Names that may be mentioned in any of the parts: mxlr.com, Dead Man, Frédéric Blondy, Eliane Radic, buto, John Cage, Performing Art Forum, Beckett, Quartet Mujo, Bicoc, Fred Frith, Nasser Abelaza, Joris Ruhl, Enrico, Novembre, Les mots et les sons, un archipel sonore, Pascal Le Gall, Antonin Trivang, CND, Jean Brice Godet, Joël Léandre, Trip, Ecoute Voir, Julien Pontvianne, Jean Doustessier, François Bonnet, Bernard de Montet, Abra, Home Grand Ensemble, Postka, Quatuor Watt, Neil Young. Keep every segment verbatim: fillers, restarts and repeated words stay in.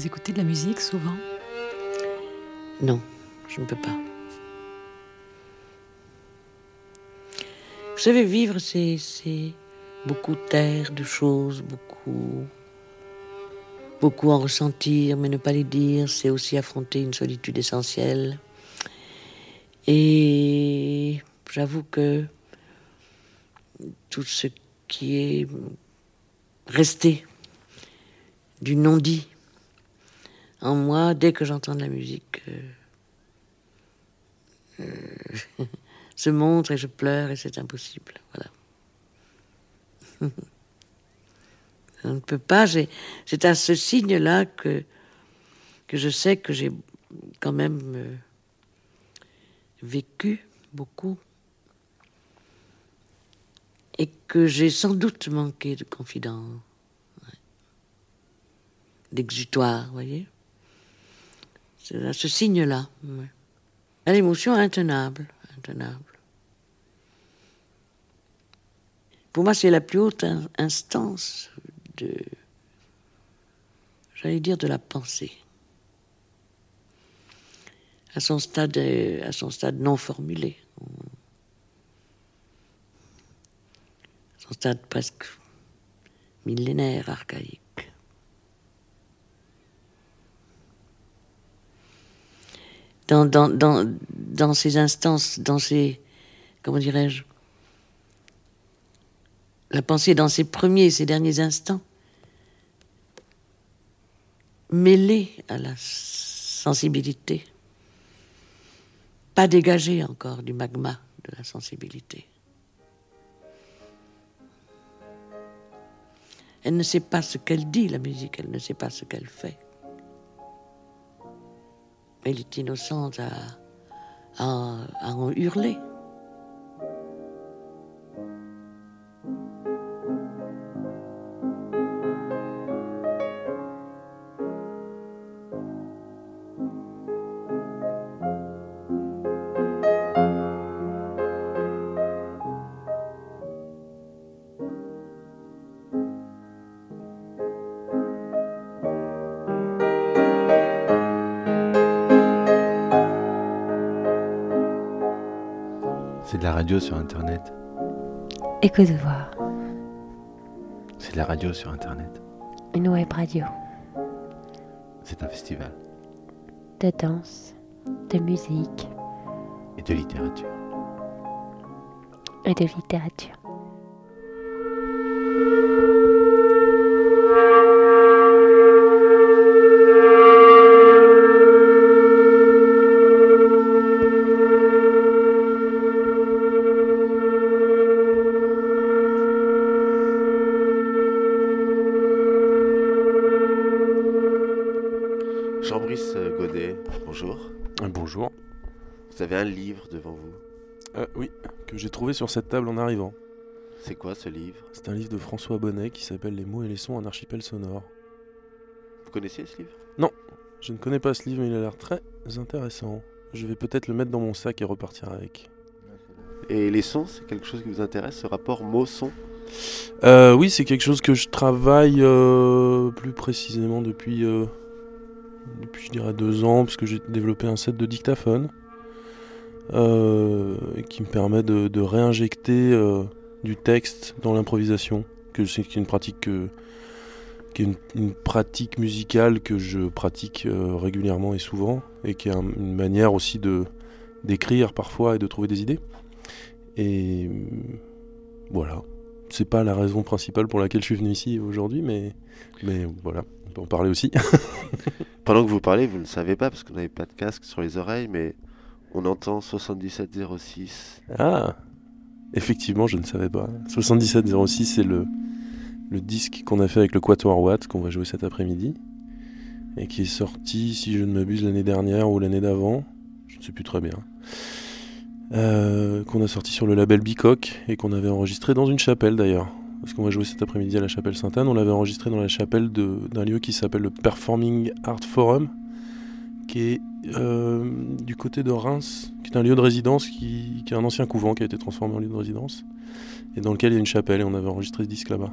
Vous écoutez de la musique souvent ? Non, je ne peux pas. Vous savez, vivre, c'est, c'est beaucoup de terre, de choses, beaucoup, beaucoup en ressentir, mais ne pas les dire. C'est aussi affronter une solitude essentielle. Et j'avoue que tout ce qui est resté du non-dit en moi, dès que j'entends de la musique, euh, euh, se montre et je pleure et c'est impossible. Voilà. On ne peut pas. J'ai, c'est à ce signe-là que, que je sais que j'ai quand même euh, vécu beaucoup et que j'ai sans doute manqué de confident, ouais. d'exutoire, vous voyez. C'est à ce signe-là. Ouais. À l'émotion intenable, intenable. Pour moi, c'est la plus haute instance de, j'allais dire, de la pensée. À son stade, à son stade non formulé. À son stade presque millénaire, archaïque. Dans, dans, dans, dans ces instances, dans ces... Comment dirais-je ? La pensée dans ses premiers, ses derniers instants, mêlée à la sensibilité, pas dégagée encore du magma de la sensibilité. Elle ne sait pas ce qu'elle dit, la musique, elle ne sait pas ce qu'elle fait. Elle est innocente à, à, à en hurler. Radio sur Internet. Écoute Voir. C'est de la radio sur Internet. Une web radio. C'est un festival. De danse, de musique. Et de littérature. Et de littérature. Jean Brice Godet, bonjour. Bonjour. Vous avez un livre devant vous ? euh, Oui, que j'ai trouvé sur cette table en arrivant. C'est quoi ce livre ? C'est un livre de François Bonnet qui s'appelle « Les mots et les sons, un archipel sonore ». Vous connaissez ce livre ? Non, je ne connais pas ce livre, mais il a l'air très intéressant. Je vais peut-être le mettre dans mon sac et repartir avec. Et les sons, c'est quelque chose qui vous intéresse, ce rapport mots-son ? euh, Oui, c'est quelque chose que je travaille euh, plus précisément depuis... Euh, Depuis, je dirais, deux ans, parce que j'ai développé un set de dictaphone euh, qui me permet de, de réinjecter euh, du texte dans l'improvisation, que c'est une pratique que, qui est une, une pratique musicale que je pratique euh, régulièrement et souvent, et qui est un, une manière aussi de d'écrire parfois et de trouver des idées. Et euh, voilà, c'est pas la raison principale pour laquelle je suis venu ici aujourd'hui, mais mais voilà. On peut en parler aussi. Pendant que vous parlez, vous ne le savez pas, parce qu'on n'avait pas de casque sur les oreilles, mais on entend soixante-dix-sept zéro six. Ah, effectivement, je ne savais pas. soixante-dix-sept zéro six, c'est le, le disque qu'on a fait avec le Quatuor Watt, qu'on va jouer cet après-midi, et qui est sorti, si je ne m'abuse, l'année dernière ou l'année d'avant, je ne sais plus très bien, euh, qu'on a sorti sur le label Bicoc, et qu'on avait enregistré dans une chapelle d'ailleurs. Parce qu'on va jouer cet après-midi à la chapelle Sainte-Anne. On l'avait enregistré dans la chapelle de, d'un lieu qui s'appelle le Performing Art Forum, qui est euh, du côté de Reims, qui est un lieu de résidence, qui, qui est un ancien couvent qui a été transformé en lieu de résidence, et dans lequel il y a une chapelle, et on avait enregistré ce disque là-bas.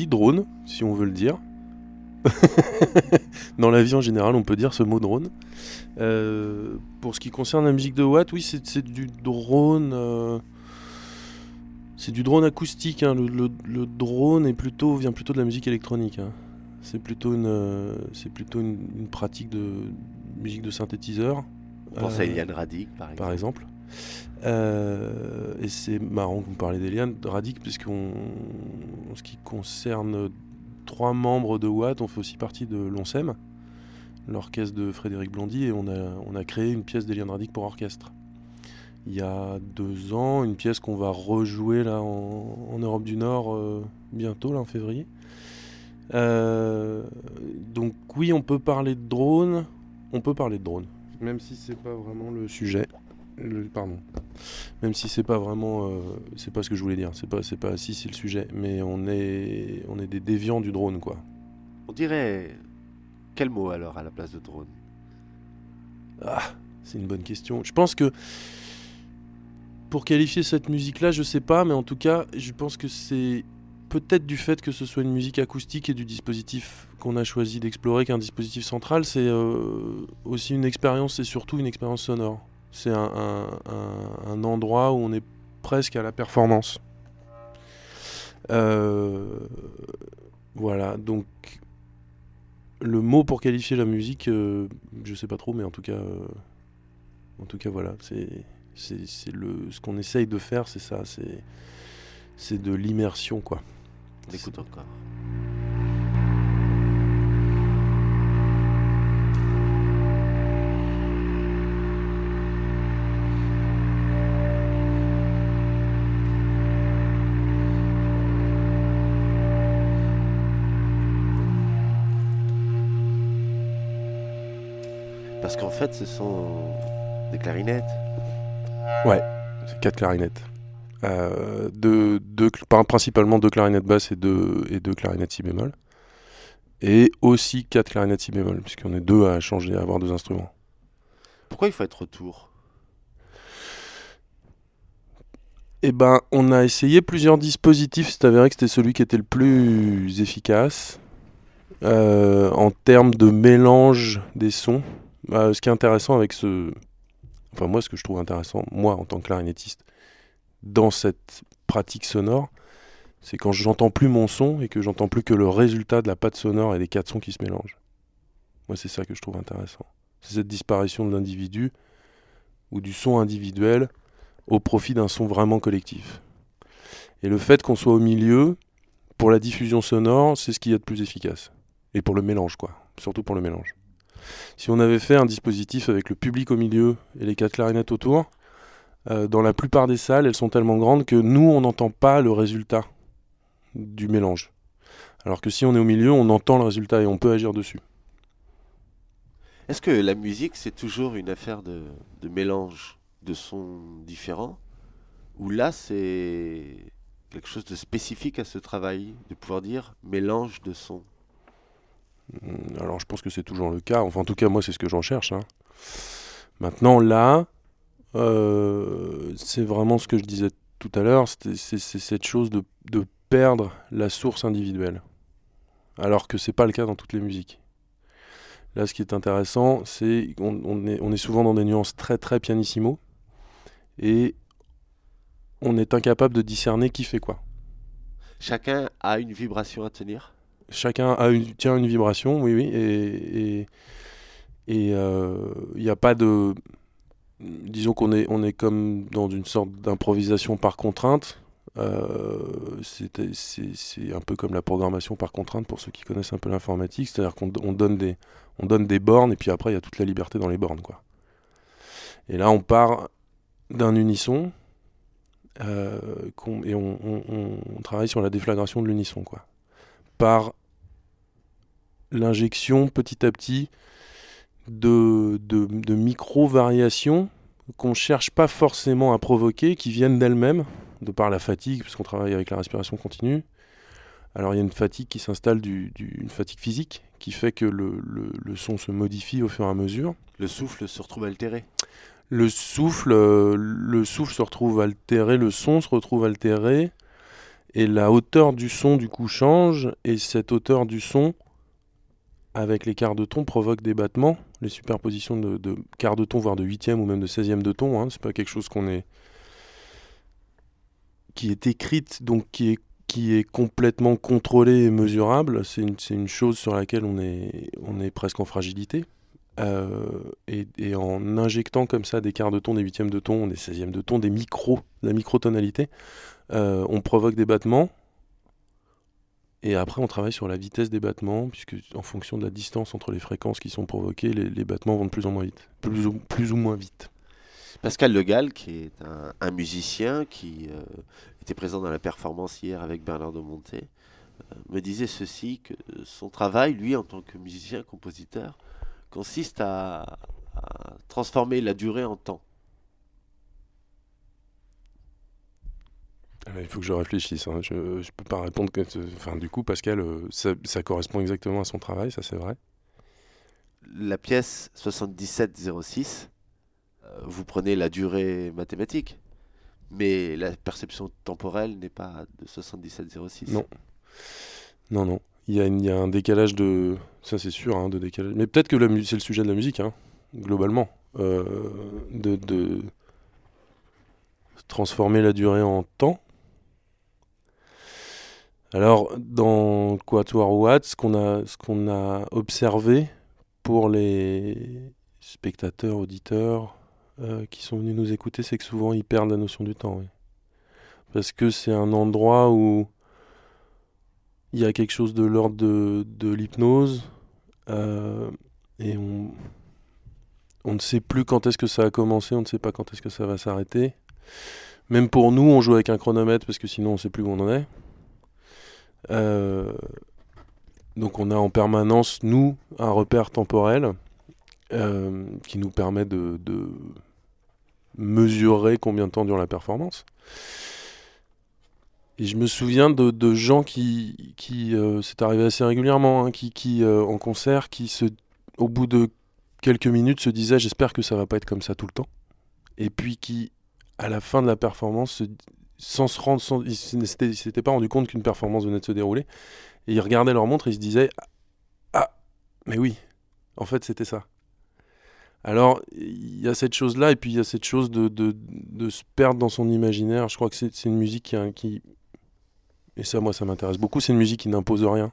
petit drone, si on veut le dire. Dans la vie en général, on peut dire ce mot drone. Euh, pour ce qui concerne la musique de Watt, oui, c'est, c'est du drone. Euh, c'est du drone acoustique. Hein. Le, le, le drone est plutôt, vient plutôt de la musique électronique. Hein. C'est plutôt une, euh, c'est plutôt une, une pratique de musique de synthétiseur. On pense euh, à Eliane Radic, par exemple. Par exemple. Euh, et c'est marrant que vous parliez d'Eliane Radic, puisque en ce qui concerne trois membres de Watt, on fait aussi partie de l'ONSEM, l'orchestre de Frédéric Blondy, et on a, on a créé une pièce d'Eliane Radic pour orchestre. Il y a deux ans, une pièce qu'on va rejouer là en, en Europe du Nord euh, bientôt, là en février. Euh, donc oui, on peut parler de drone, on peut parler de drone, même si c'est pas vraiment le sujet. Le, pardon. Même si c'est pas vraiment, euh, c'est pas ce que je voulais dire. C'est pas, c'est pas si c'est le sujet, mais on est, on est des déviants du drone, quoi. On dirait quel mot alors à la place de drone ? Ah, c'est une bonne question. Je pense que pour qualifier cette musique-là, je sais pas, mais en tout cas, je pense que c'est peut-être du fait que ce soit une musique acoustique et du dispositif qu'on a choisi d'explorer, qu'un dispositif central, c'est euh, aussi une expérience, et surtout une expérience sonore. C'est un, un, un, un endroit où on est presque à la performance. Euh, voilà, donc le mot pour qualifier la musique, euh, je sais pas trop, mais en tout cas, euh, en tout cas voilà, c'est, c'est, c'est le, ce qu'on essaye de faire, c'est ça, c'est, c'est de l'immersion, quoi. On écoute encore. Parce qu'en fait, ce sont des clarinettes. Ouais, c'est quatre clarinettes. Euh, deux, deux, principalement deux clarinettes basses et deux, et deux clarinettes si bémol. Et aussi quatre clarinettes si bémol, puisqu'on est deux à changer, à avoir deux instruments. Pourquoi il faut être retour ? Eh ben, on a essayé plusieurs dispositifs. C'est avéré que c'était celui qui était le plus efficace euh, en termes de mélange des sons. Bah, ce qui est intéressant avec ce... Enfin, moi, ce que je trouve intéressant, moi, en tant que clarinettiste, dans cette pratique sonore, c'est quand j'entends plus mon son et que j'entends plus que le résultat de la patte sonore et des quatre sons qui se mélangent. Moi, c'est ça que je trouve intéressant. C'est cette disparition de l'individu ou du son individuel au profit d'un son vraiment collectif. Et le fait qu'on soit au milieu, pour la diffusion sonore, c'est ce qu'il y a de plus efficace. Et pour le mélange, quoi. Surtout pour le mélange. Si on avait fait un dispositif avec le public au milieu et les quatre clarinettes autour, euh, dans la plupart des salles, elles sont tellement grandes que nous, on n'entend pas le résultat du mélange. Alors que si on est au milieu, on entend le résultat et on peut agir dessus. Est-ce que la musique, c'est toujours une affaire de, de mélange de sons différents ? Ou là, c'est quelque chose de spécifique à ce travail, de pouvoir dire mélange de sons ? Alors je pense que c'est toujours le cas, enfin en tout cas moi c'est ce que j'en cherche, hein. Maintenant là, euh, c'est vraiment ce que je disais tout à l'heure, c'est, c'est, c'est cette chose de, de perdre la source individuelle, alors que c'est pas le cas dans toutes les musiques. Là ce qui est intéressant, c'est qu'on on est, on est souvent dans des nuances très très pianissimo, et on est incapable de discerner qui fait quoi. Chacun a une vibration à tenir ? Chacun a une, tient une vibration, oui, oui, et il n'y euh, a pas de... Disons qu'on est, on est comme dans une sorte d'improvisation par contrainte. Euh, c'est, c'est, c'est un peu comme la programmation par contrainte, pour ceux qui connaissent un peu l'informatique, c'est-à-dire qu'on on donne, des, on donne des bornes, et puis après, il y a toute la liberté dans les bornes, quoi. Et là, on part d'un unisson, euh, qu'on, et on, on, on, on travaille sur la déflagration de l'unisson, quoi. Par l'injection petit à petit de, de, de micro-variations qu'on ne cherche pas forcément à provoquer, qui viennent d'elles-mêmes, de par la fatigue, puisqu'on travaille avec la respiration continue. Alors il y a une fatigue qui s'installe, du, du, une fatigue physique, qui fait que le, le, le son se modifie au fur et à mesure. Le souffle se retrouve altéré. Le souffle, le souffle se retrouve altéré, le son se retrouve altéré. et la hauteur du son du coup change, et cette hauteur du son avec les quarts de ton provoque des battements, les superpositions de, de quarts de ton, voire de huitième ou même de seizième de ton, hein, c'est pas quelque chose qu'on est qui est écrite, donc qui est qui est complètement contrôlée et mesurable. C'est une, c'est une chose sur laquelle on est on est presque en fragilité. Euh, et, et en injectant comme ça des quarts de ton, des huitièmes de ton, des seizièmes de ton, des micros, de la microtonalité, euh, on provoque des battements, et après on travaille sur la vitesse des battements, puisque en fonction de la distance entre les fréquences qui sont provoquées, les, les battements vont de plus en moins vite, plus ou, plus ou moins vite. Pascal Le Gall, qui est un, un musicien qui euh, était présent dans la performance hier avec Bernard de Montet, euh, me disait ceci, que son travail, lui en tant que musicien, compositeur, consiste à, à transformer la durée en temps. Il faut que je réfléchisse, hein. Je ne peux pas répondre que... Enfin, du coup, Pascal, ça, ça correspond exactement à son travail, ça c'est vrai. La pièce soixante-dix-sept zéro six, vous prenez la durée mathématique, mais la perception temporelle n'est pas de soixante-dix-sept zéro six. Non, non, non. Il y a, il y a un décalage de... Ça, c'est sûr, hein, de décalage. Mais peut-être que la mu- c'est le sujet de la musique, hein, globalement. Euh, de, de transformer la durée en temps. Alors, dans Quatuor Watt, ce qu'on a, ce qu'on a observé pour les spectateurs, auditeurs euh, qui sont venus nous écouter, c'est que souvent, ils perdent la notion du temps. Oui. Parce que c'est un endroit où il y a quelque chose de l'ordre de, de l'hypnose, euh, et on, on ne sait plus quand est-ce que ça a commencé, on ne sait pas quand est-ce que ça va s'arrêter. Même pour nous, on joue avec un chronomètre parce que sinon on ne sait plus où on en est. Euh, donc on a en permanence, nous, un repère temporel euh, qui nous permet de, de mesurer combien de temps dure la performance. Et je me souviens de, de gens qui, qui euh, c'est arrivé assez régulièrement, hein, qui, qui euh, en concert, qui se, au bout de quelques minutes se disaient « j'espère que ça va pas être comme ça tout le temps ». Et puis qui, à la fin de la performance, sans se rendre, sans, ils ne s'étaient pas rendu compte qu'une performance venait de se dérouler. Et ils regardaient leur montre et ils se disaient « ah, mais oui, en fait c'était ça ». Alors, il y a cette chose-là, et puis il y a cette chose de, de, de se perdre dans son imaginaire. Je crois que c'est, c'est une musique qui... A, qui Et ça, moi, ça m'intéresse beaucoup. C'est une musique qui n'impose rien.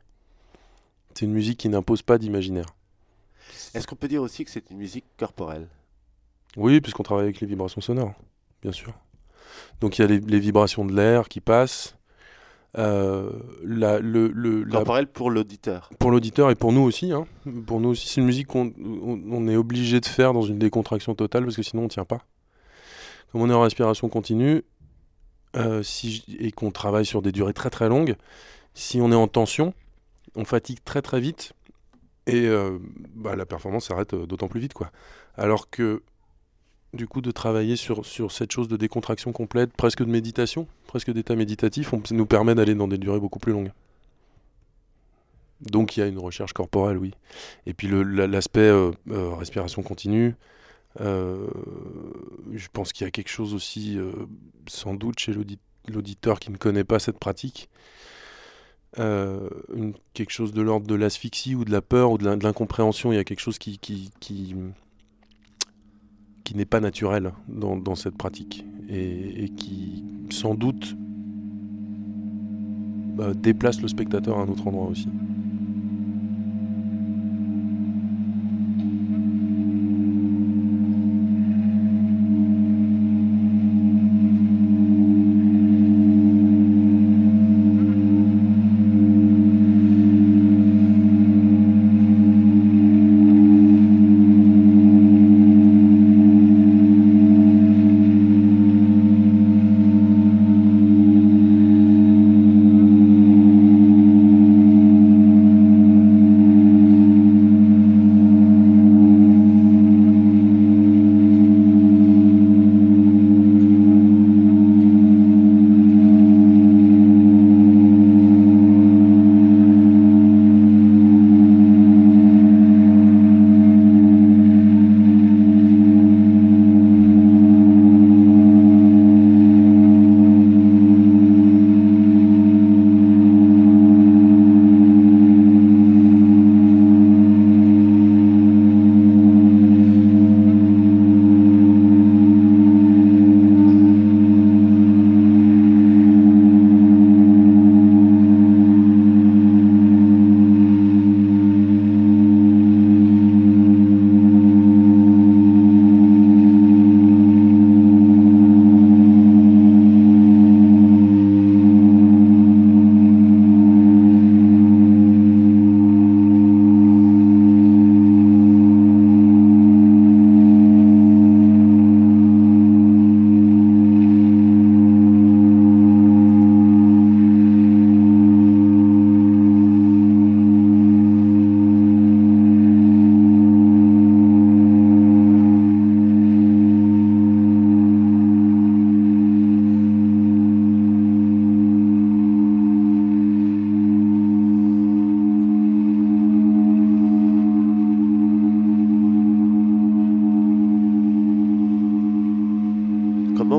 C'est une musique qui n'impose pas d'imaginaire. Est-ce qu'on peut dire aussi que c'est une musique corporelle ? Oui, puisqu'on travaille avec les vibrations sonores, bien sûr. Donc il y a les, les vibrations de l'air qui passent. Euh, la, le, le, corporelle la... pour l'auditeur. Pour l'auditeur et pour nous aussi. Hein. Pour nous aussi, c'est une musique qu'on on, on est obligé de faire dans une décontraction totale, parce que sinon on ne tient pas. Comme on est en respiration continue, Euh, si, et qu'on travaille sur des durées très très longues, si on est en tension, on fatigue très très vite, et euh, bah, la performance s'arrête euh, d'autant plus vite, quoi. Alors que du coup, de travailler sur, sur cette chose de décontraction complète, presque de méditation, presque d'état méditatif, on, ça nous permet d'aller dans des durées beaucoup plus longues. Donc il y a une recherche corporelle, oui. Et puis le, l'aspect euh, euh, respiration continue, Euh, je pense qu'il y a quelque chose aussi euh, sans doute chez l'audi- l'auditeur qui ne connaît pas cette pratique, euh, une, quelque chose de l'ordre de l'asphyxie ou de la peur ou de, la, de l'incompréhension. Il y a quelque chose qui, qui, qui, qui n'est pas naturel dans, dans cette pratique, et, et qui sans doute bah, déplace le spectateur à un autre endroit aussi.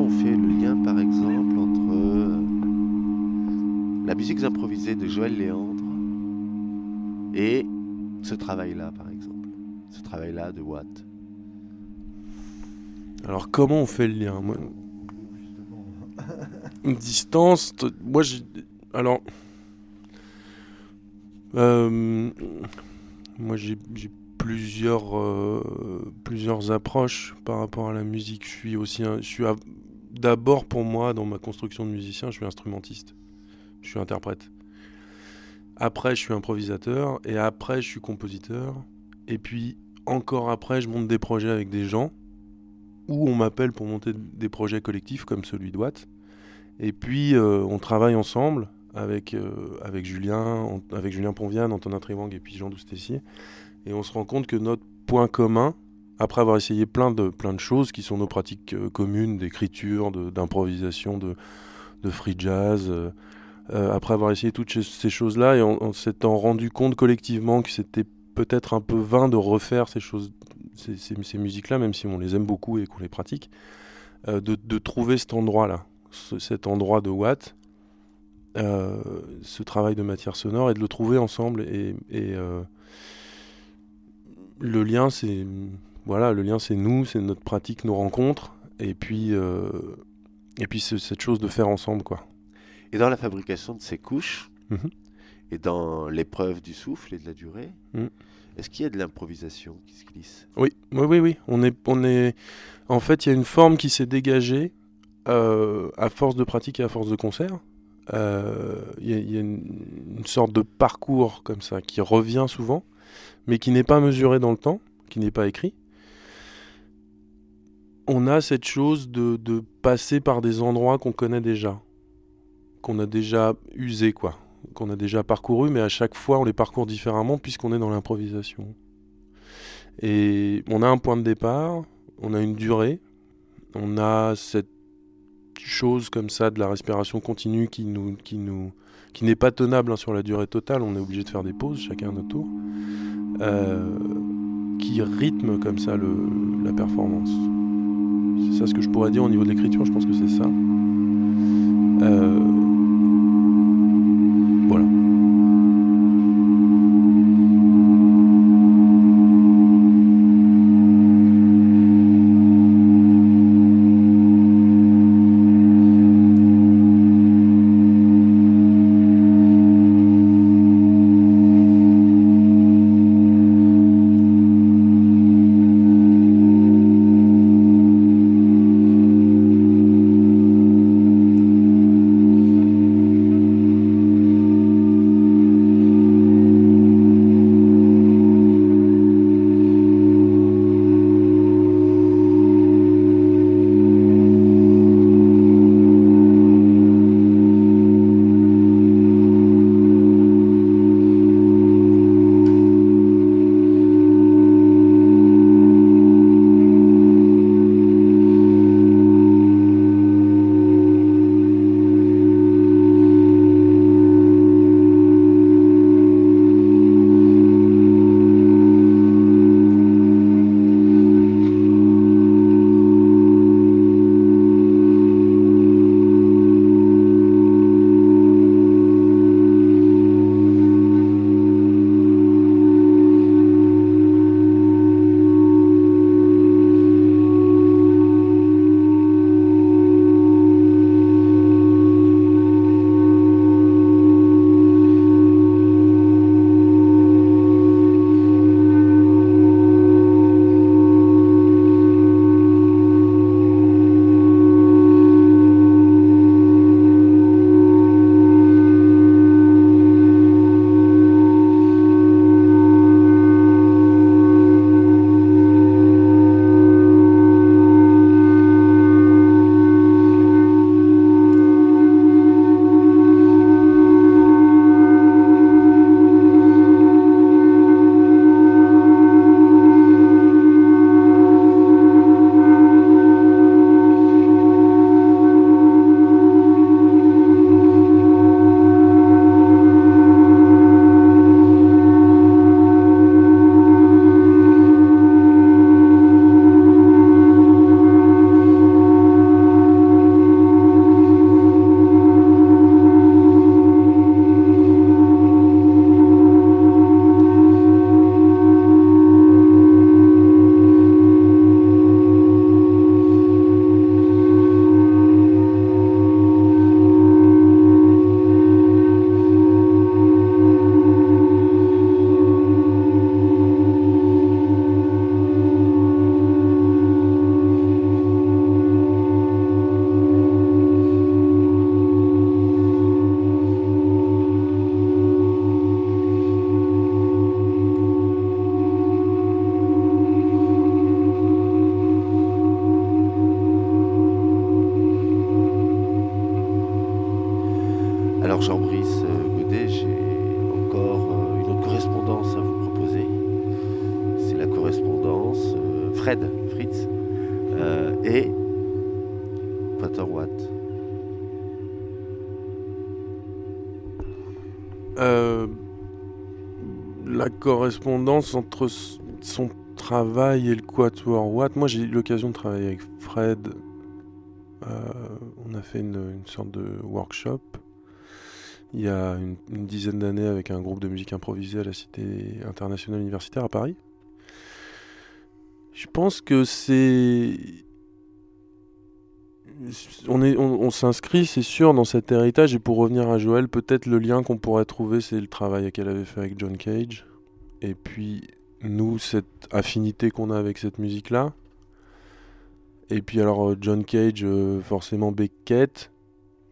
on fait le lien par exemple entre euh, la musique improvisée de Joël Léandre et ce travail-là par exemple, ce travail-là de Watt. Alors comment on fait le lien? Moi, une distance, t- moi j'ai... Alors... Euh, moi j'ai, j'ai plusieurs, euh, plusieurs approches par rapport à la musique. Je suis aussi... Un, je suis à, d'abord pour moi, dans ma construction de musicien, je suis instrumentiste. Je suis interprète. Après, je suis improvisateur. Et après, je suis compositeur. Et puis, encore après, je monte des projets avec des gens. Ou on m'appelle pour monter des projets collectifs comme celui de Watt. Et puis, euh, on travaille ensemble avec, euh, avec Julien, en, avec Julien Pontvianne, Antonin Trivang et puis Jean Doustessier. Et on se rend compte que notre point commun, après avoir essayé plein de, plein de choses qui sont nos pratiques euh, communes, d'écriture, de, d'improvisation, de, de free jazz... Euh, Euh, après avoir essayé toutes ces choses-là et en, en s'étant rendu compte collectivement que c'était peut-être un peu vain de refaire ces choses, ces, ces, ces musiques-là, même si on les aime beaucoup et qu'on les pratique, euh, de, de trouver cet endroit-là, ce, cet endroit de Watt, euh, ce travail de matière sonore, et de le trouver ensemble. Et, et euh, le lien, c'est voilà, le lien, c'est nous, c'est notre pratique, nos rencontres, et puis euh, et puis c'est cette chose de faire ensemble, quoi. Et dans la fabrication de ces couches, mmh. et dans l'épreuve du souffle et de la durée, mmh. est-ce qu'il y a de l'improvisation qui se glisse ? Oui, oui, oui, oui. On est, on est... En fait, il y a une forme qui s'est dégagée euh, à force de pratique et à force de concert. Il euh, y a, y a une, une sorte de parcours comme ça qui revient souvent, mais qui n'est pas mesuré dans le temps, qui n'est pas écrit. On a cette chose de, de passer par des endroits qu'on connaît déjà. qu'on a déjà usé, quoi, qu'on a déjà parcouru, mais à chaque fois, on les parcourt différemment puisqu'on est dans l'improvisation. Et on a un point de départ, on a une durée, on a cette chose comme ça de la respiration continue qui, nous, qui, nous, qui n'est pas tenable hein, sur la durée totale, on est obligé de faire des pauses, chacun à notre tour, euh, qui rythme comme ça le, la performance. C'est ça ce que je pourrais dire au niveau de l'écriture, je pense que c'est ça. Euh, Fred Frith euh, et Quatuor Watt. Euh, la correspondance entre son travail et le Quatuor Watt, moi j'ai eu l'occasion de travailler avec Fred, euh, on a fait une, une sorte de workshop il y a une, une dizaine d'années avec un groupe de musique improvisée à la Cité Internationale Universitaire à Paris. Je pense que c'est... On, est, on, on s'inscrit, c'est sûr, dans cet héritage. Et pour revenir à Joël, peut-être le lien qu'on pourrait trouver, c'est le travail qu'elle avait fait avec John Cage. Et puis, nous, cette affinité qu'on a avec cette musique-là. Et puis alors, John Cage, forcément Beckett,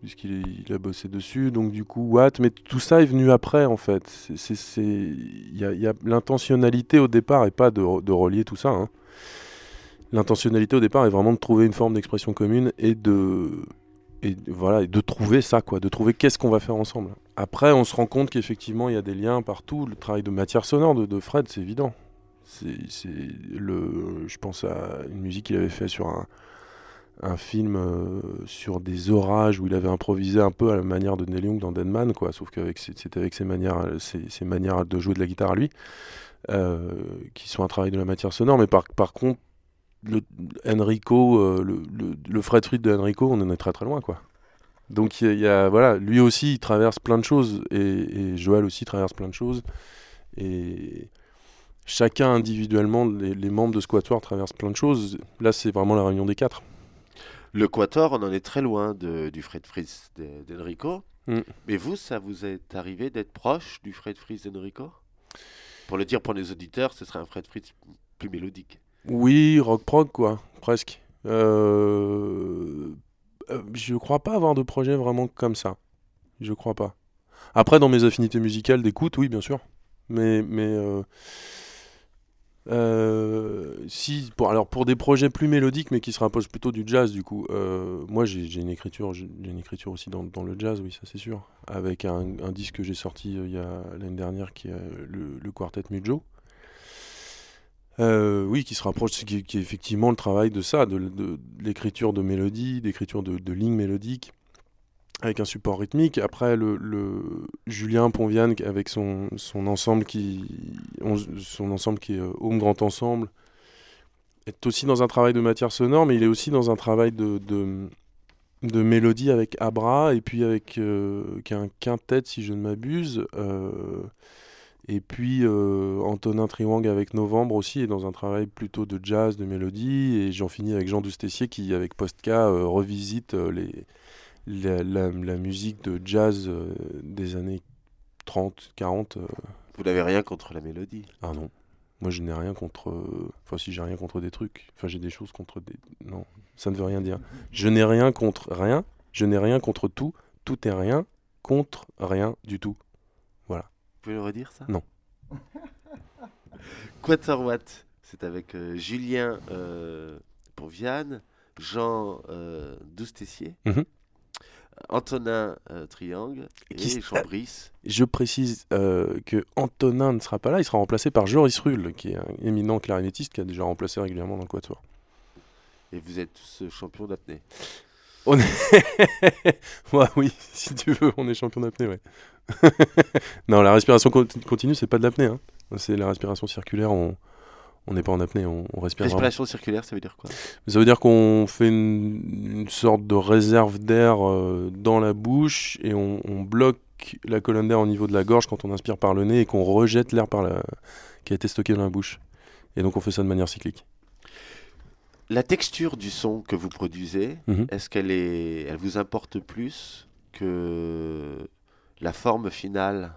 puisqu'il est, il a bossé dessus. Donc du coup, Watt. Mais tout ça est venu après, en fait. Il c'est, c'est, c'est, y a, y a l'intentionnalité au départ, et pas de, de relier tout ça, hein. L'intentionnalité au départ est vraiment de trouver une forme d'expression commune et de, et, voilà, et de trouver ça, quoi, de trouver qu'est-ce qu'on va faire ensemble. Après, on se rend compte qu'effectivement, il y a des liens partout. Le travail de matière sonore de, de Fred, c'est évident. C'est, c'est le, je pense à une musique qu'il avait fait sur un, un film euh, sur des orages où il avait improvisé un peu à la manière de Neil Young dans Dead Man, quoi, sauf que c'était avec ses manières, ses, ses manières de jouer de la guitare à lui, euh, qui sont un travail de la matière sonore. Mais par, par contre, Le Enrico, euh, le, le, le Fred Frith de Enrico, on en est très très loin, quoi. Donc il y, y a, voilà, lui aussi il traverse plein de choses et, et Joël aussi traverse plein de choses et chacun individuellement, les, les membres de ce quatuor traversent plein de choses. Là c'est vraiment la réunion des quatre. Le quatuor, on en est très loin de, du Fred Frith d'Enrico, mm. Mais vous, ça vous est arrivé d'être proche du Fred Frith d'Enrico? Pour le dire pour les auditeurs, ce serait un Fred Frith plus mélodique. Oui, rock-prog, quoi, presque. Euh... Je crois pas avoir de projet vraiment comme ça. Je crois pas. Après, dans mes affinités musicales d'écoute, oui, bien sûr. Mais... mais euh... Euh... Si, pour... Alors, pour des projets plus mélodiques, mais qui se rapprochent plutôt du jazz, du coup. Euh... Moi, j'ai, j'ai, une écriture, j'ai une écriture aussi dans, dans le jazz, oui, ça c'est sûr. Avec un, un disque que j'ai sorti euh, il y a, l'année dernière, qui est euh, le, le Quartet Mujo. Euh, oui, qui se rapproche, qui, qui est effectivement le travail de ça, de, de, de l'écriture de mélodies, d'écriture de, de lignes mélodiques, avec un support rythmique. Après, le, le Julien Pontvianne avec son, son ensemble qui, on, son ensemble qui est Home Grand Ensemble, est aussi dans un travail de matière sonore, mais il est aussi dans un travail de, de, de mélodie avec Abra et puis avec euh, qui est un quintet, si je ne m'abuse. Euh, Et puis euh, Antonin Trivang avec Novembre aussi est dans un travail plutôt de jazz, de mélodie. Et j'en finis avec Jean Doustessier qui, avec Postka, euh, revisite euh, les, la, la, la musique de jazz euh, des années trente, quarante. Euh. Vous n'avez rien contre la mélodie? Ah non, moi je n'ai rien contre... Euh... Enfin si, j'ai rien contre des trucs. Enfin j'ai des choses contre des... Non, ça ne veut rien dire. Je n'ai rien contre rien, je n'ai rien contre tout, tout est rien contre rien du tout. Vous pouvez le redire, ça? Non. Quatuor Watt, c'est avec euh, Julien euh, Pontvianne, Jean euh, Doustessier, mm-hmm. Antonin euh, Trivang et Qui Jean Brice. Je précise euh, que Antonin ne sera pas là, il sera remplacé par Joris Ruhl, qui est un éminent clarinettiste qui a déjà remplacé régulièrement dans le Quatuor. Et vous êtes tous champions d'apnée? On est... ouais, oui, si tu veux, on est champion d'apnée, ouais. Non, la respiration continue, c'est pas de l'apnée, hein. C'est la respiration circulaire, on on n'est pas en apnée, on, on respire. Respiration vraiment. Circulaire, ça veut dire quoi? Ça veut dire qu'on fait une, une sorte de réserve d'air euh, dans la bouche et on, on bloque la colonne d'air au niveau de la gorge quand on inspire par le nez et qu'on rejette l'air par la... qui a été stocké dans la bouche. Et donc on fait ça de manière cyclique. La texture du son que vous produisez, mmh. est-ce qu'elle est, elle vous importe plus que la forme finale?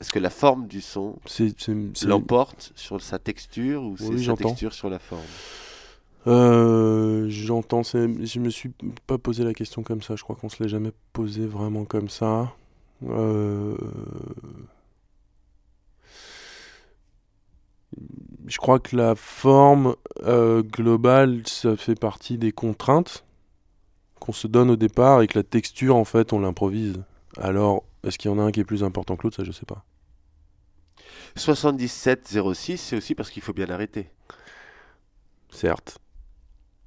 Est-ce que la forme du son c'est, c'est, c'est... l'emporte sur sa texture ou oui, c'est j'entends. Sa texture sur la forme? euh, J'entends, c'est... je me suis pas posé la question comme ça, je crois qu'on se l'est jamais posé vraiment comme ça. Euh... Je crois que la forme euh, globale, ça fait partie des contraintes qu'on se donne au départ et que la texture, en fait, on l'improvise. Alors, est-ce qu'il y en a un qui est plus important que l'autre? Ça, je sais pas. soixante-dix-sept zéro six, c'est aussi parce qu'il faut bien l'arrêter. Certes.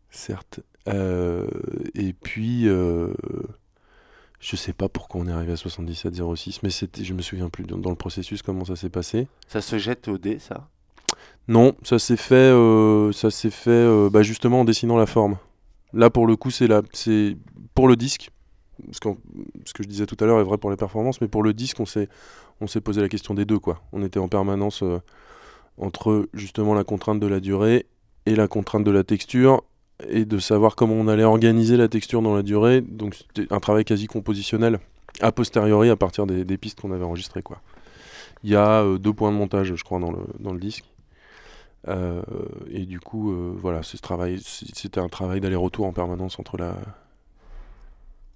Certes. Euh, et puis, euh, je sais pas pourquoi on est arrivé à soixante-dix-sept zéro six, mais c'était, je me souviens plus dans, dans le processus comment ça s'est passé. Ça se jette au dé, ça ? Non, ça s'est fait, euh, ça s'est fait euh, bah justement en dessinant la forme. Là, pour le coup, c'est, la, c'est pour le disque. Ce que, ce que je disais tout à l'heure est vrai pour les performances, mais pour le disque, on s'est, on s'est posé la question des deux, quoi. On était en permanence euh, entre justement la contrainte de la durée et la contrainte de la texture, et de savoir comment on allait organiser la texture dans la durée. Donc c'était un travail quasi compositionnel, a posteriori, à partir des, des pistes qu'on avait enregistrées, quoi. Il y a euh, deux points de montage, je crois, dans le, dans le disque. Euh, et du coup, euh, voilà, c'est ce travail, c'était un travail d'aller-retour en permanence entre la,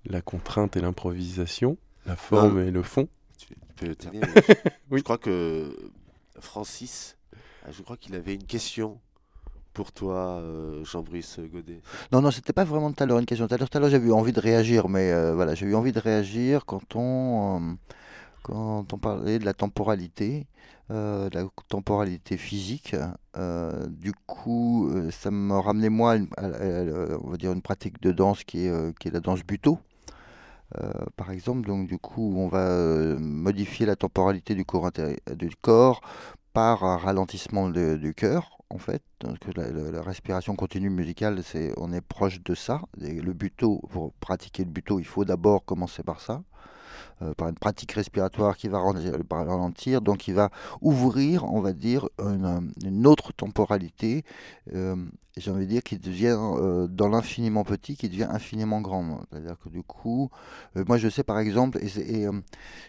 la contrainte et l'improvisation, la forme non. et le fond. Tu peux le terminer. Oui. Je crois que Francis, je crois qu'il avait une question pour toi, euh, Jean Brice Godet. Non, non, c'était pas vraiment tout à l'heure une question. Tout à l'heure, tout à l'heure, j'ai eu envie de réagir, mais euh, voilà, j'ai eu envie de réagir quand on euh, quand on parlait de la temporalité. Euh, la temporalité physique, euh, du coup euh, ça me ramenait moi à, à, à, à, on va dire une pratique de danse qui est, euh, qui est la danse buto euh, par exemple, donc du coup on va euh, modifier la temporalité du corps, intérie- du corps par un ralentissement de, du cœur en fait, donc la, la, la respiration continue musicale, c'est, on est proche de ça, et le buto, pour pratiquer le buto il faut d'abord commencer par ça. Euh, par une pratique respiratoire qui va ralentir, donc il va ouvrir, on va dire, une, une autre temporalité, euh, j'ai envie de dire, qui devient euh, dans l'infiniment petit, qui devient infiniment grand. C'est-à-dire que du coup, euh, moi je sais par exemple, et, et euh,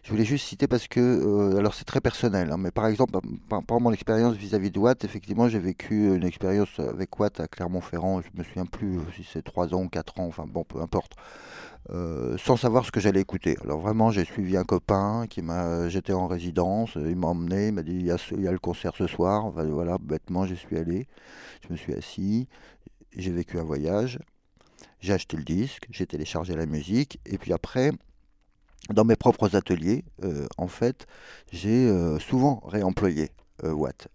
je voulais juste citer parce que, euh, alors c'est très personnel, hein, mais par exemple, par, par mon expérience vis-à-vis de Watt, effectivement j'ai vécu une expérience avec Watt à Clermont-Ferrand, je ne me souviens plus si c'est trois ans ou quatre ans, enfin bon, peu importe. Euh, sans savoir ce que j'allais écouter. Alors vraiment, j'ai suivi un copain qui m'a, j'étais en résidence, il m'a emmené, il m'a dit il y a, il y a le concert ce soir. Enfin, voilà, bêtement, j'y suis allé, je me suis assis, j'ai vécu un voyage, j'ai acheté le disque, j'ai téléchargé la musique, et puis après, dans mes propres ateliers, euh, en fait, j'ai euh, souvent réemployé euh, Watt.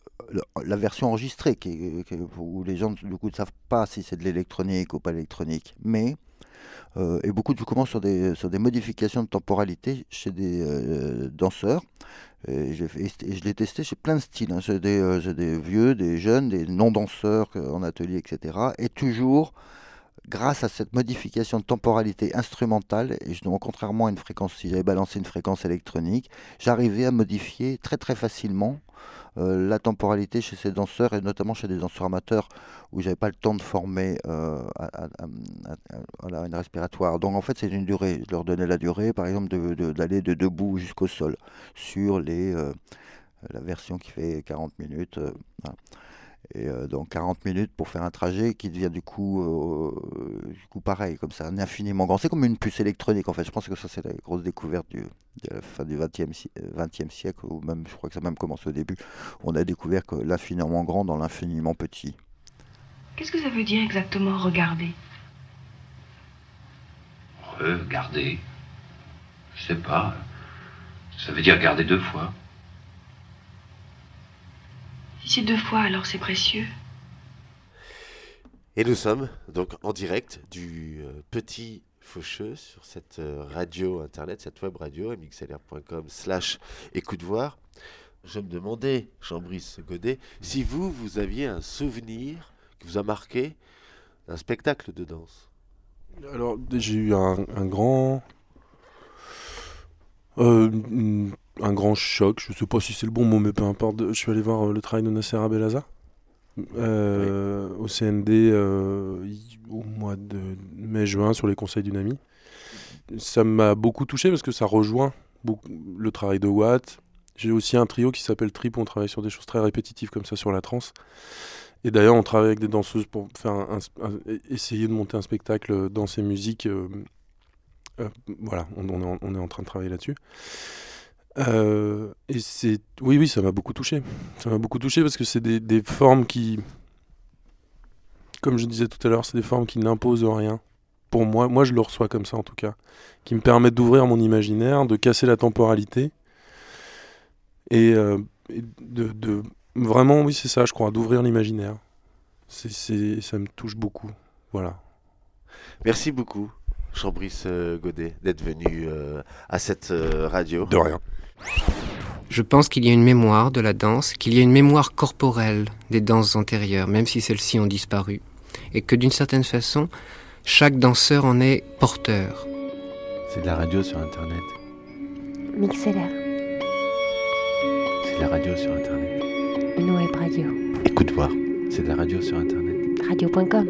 La version enregistrée, qui, qui, où les gens du coup ne savent pas si c'est de l'électronique ou pas électronique, mais Euh, et beaucoup de commencent sur des, sur des modifications de temporalité chez des euh, danseurs. Et, j'ai fait, et je l'ai testé chez plein de styles, hein. J'ai, des, euh, j'ai des vieux, des jeunes, des non-danseurs en atelier, et cetera. Et toujours, grâce à cette modification de temporalité instrumentale, et je, contrairement à une fréquence, si j'avais balancé une fréquence électronique, j'arrivais à modifier très très facilement euh, la temporalité chez ces danseurs, et notamment chez des danseurs amateurs où j'avais pas le temps de former euh, à, à, à, à, à une respiratoire. Donc en fait c'est une durée, je leur donnais la durée par exemple de, de, d'aller de debout jusqu'au sol sur les, euh, la version qui fait quarante minutes. Euh, voilà. Et euh, donc quarante minutes pour faire un trajet qui devient du coup, euh, du coup pareil, comme ça, un infiniment grand. C'est comme une puce électronique en fait. Je pense que ça c'est la grosse découverte du, de la fin du vingtième siècle, ou même, je crois que ça a même commencé au début. On a découvert que l'infiniment grand dans l'infiniment petit. Qu'est-ce que ça veut dire exactement regarder ? Regarder ? Je sais pas. Ça veut dire regarder deux fois. Si c'est deux fois, alors c'est précieux. Et nous sommes donc en direct du euh, Petit Faucheux sur cette euh, radio internet, cette web radio, mxlr.com slash Écoute Voir. Je me demandais, Jean-Brice Godet, si vous, vous aviez un souvenir qui vous a marqué d'un spectacle de danse. Alors, j'ai eu un, un grand... Euh, une... un grand choc, je sais pas si c'est le bon mot, mais peu importe, je suis allé voir euh, le travail de Nasser Abelaza euh, oui. au C N D euh, au mois de mai-juin sur les conseils d'une amie. Ça m'a beaucoup touché parce que ça rejoint beaucoup le travail de Watt. J'ai aussi un trio qui s'appelle Trip où on travaille sur des choses très répétitives comme ça sur la trance. Et d'ailleurs on travaille avec des danseuses pour faire un, un, un, essayer de monter un spectacle dans ces musiques. Euh, euh, voilà, on, on, est en, on est en train de travailler là-dessus. Euh, et c'est oui oui ça m'a beaucoup touché ça m'a beaucoup touché parce que c'est des, des formes qui, comme je disais tout à l'heure, c'est des formes qui n'imposent rien pour moi, moi je le reçois comme ça en tout cas, qui me permettent d'ouvrir mon imaginaire, de casser la temporalité et, euh, Et de, de vraiment, oui, c'est ça, je crois, d'ouvrir l'imaginaire. C'est, c'est, ça me touche beaucoup, voilà. Merci beaucoup, Jean Brice Godet, d'être venu euh, à cette euh, radio. De rien. Je pense qu'il y a une mémoire de la danse, qu'il y a une mémoire corporelle des danses antérieures, même si celles-ci ont disparu, et que d'une certaine façon, chaque danseur en est porteur. C'est de la radio sur Internet. mxlr. C'est de la radio sur Internet. Une web radio. Écoute Voir. C'est de la radio sur Internet. radio point com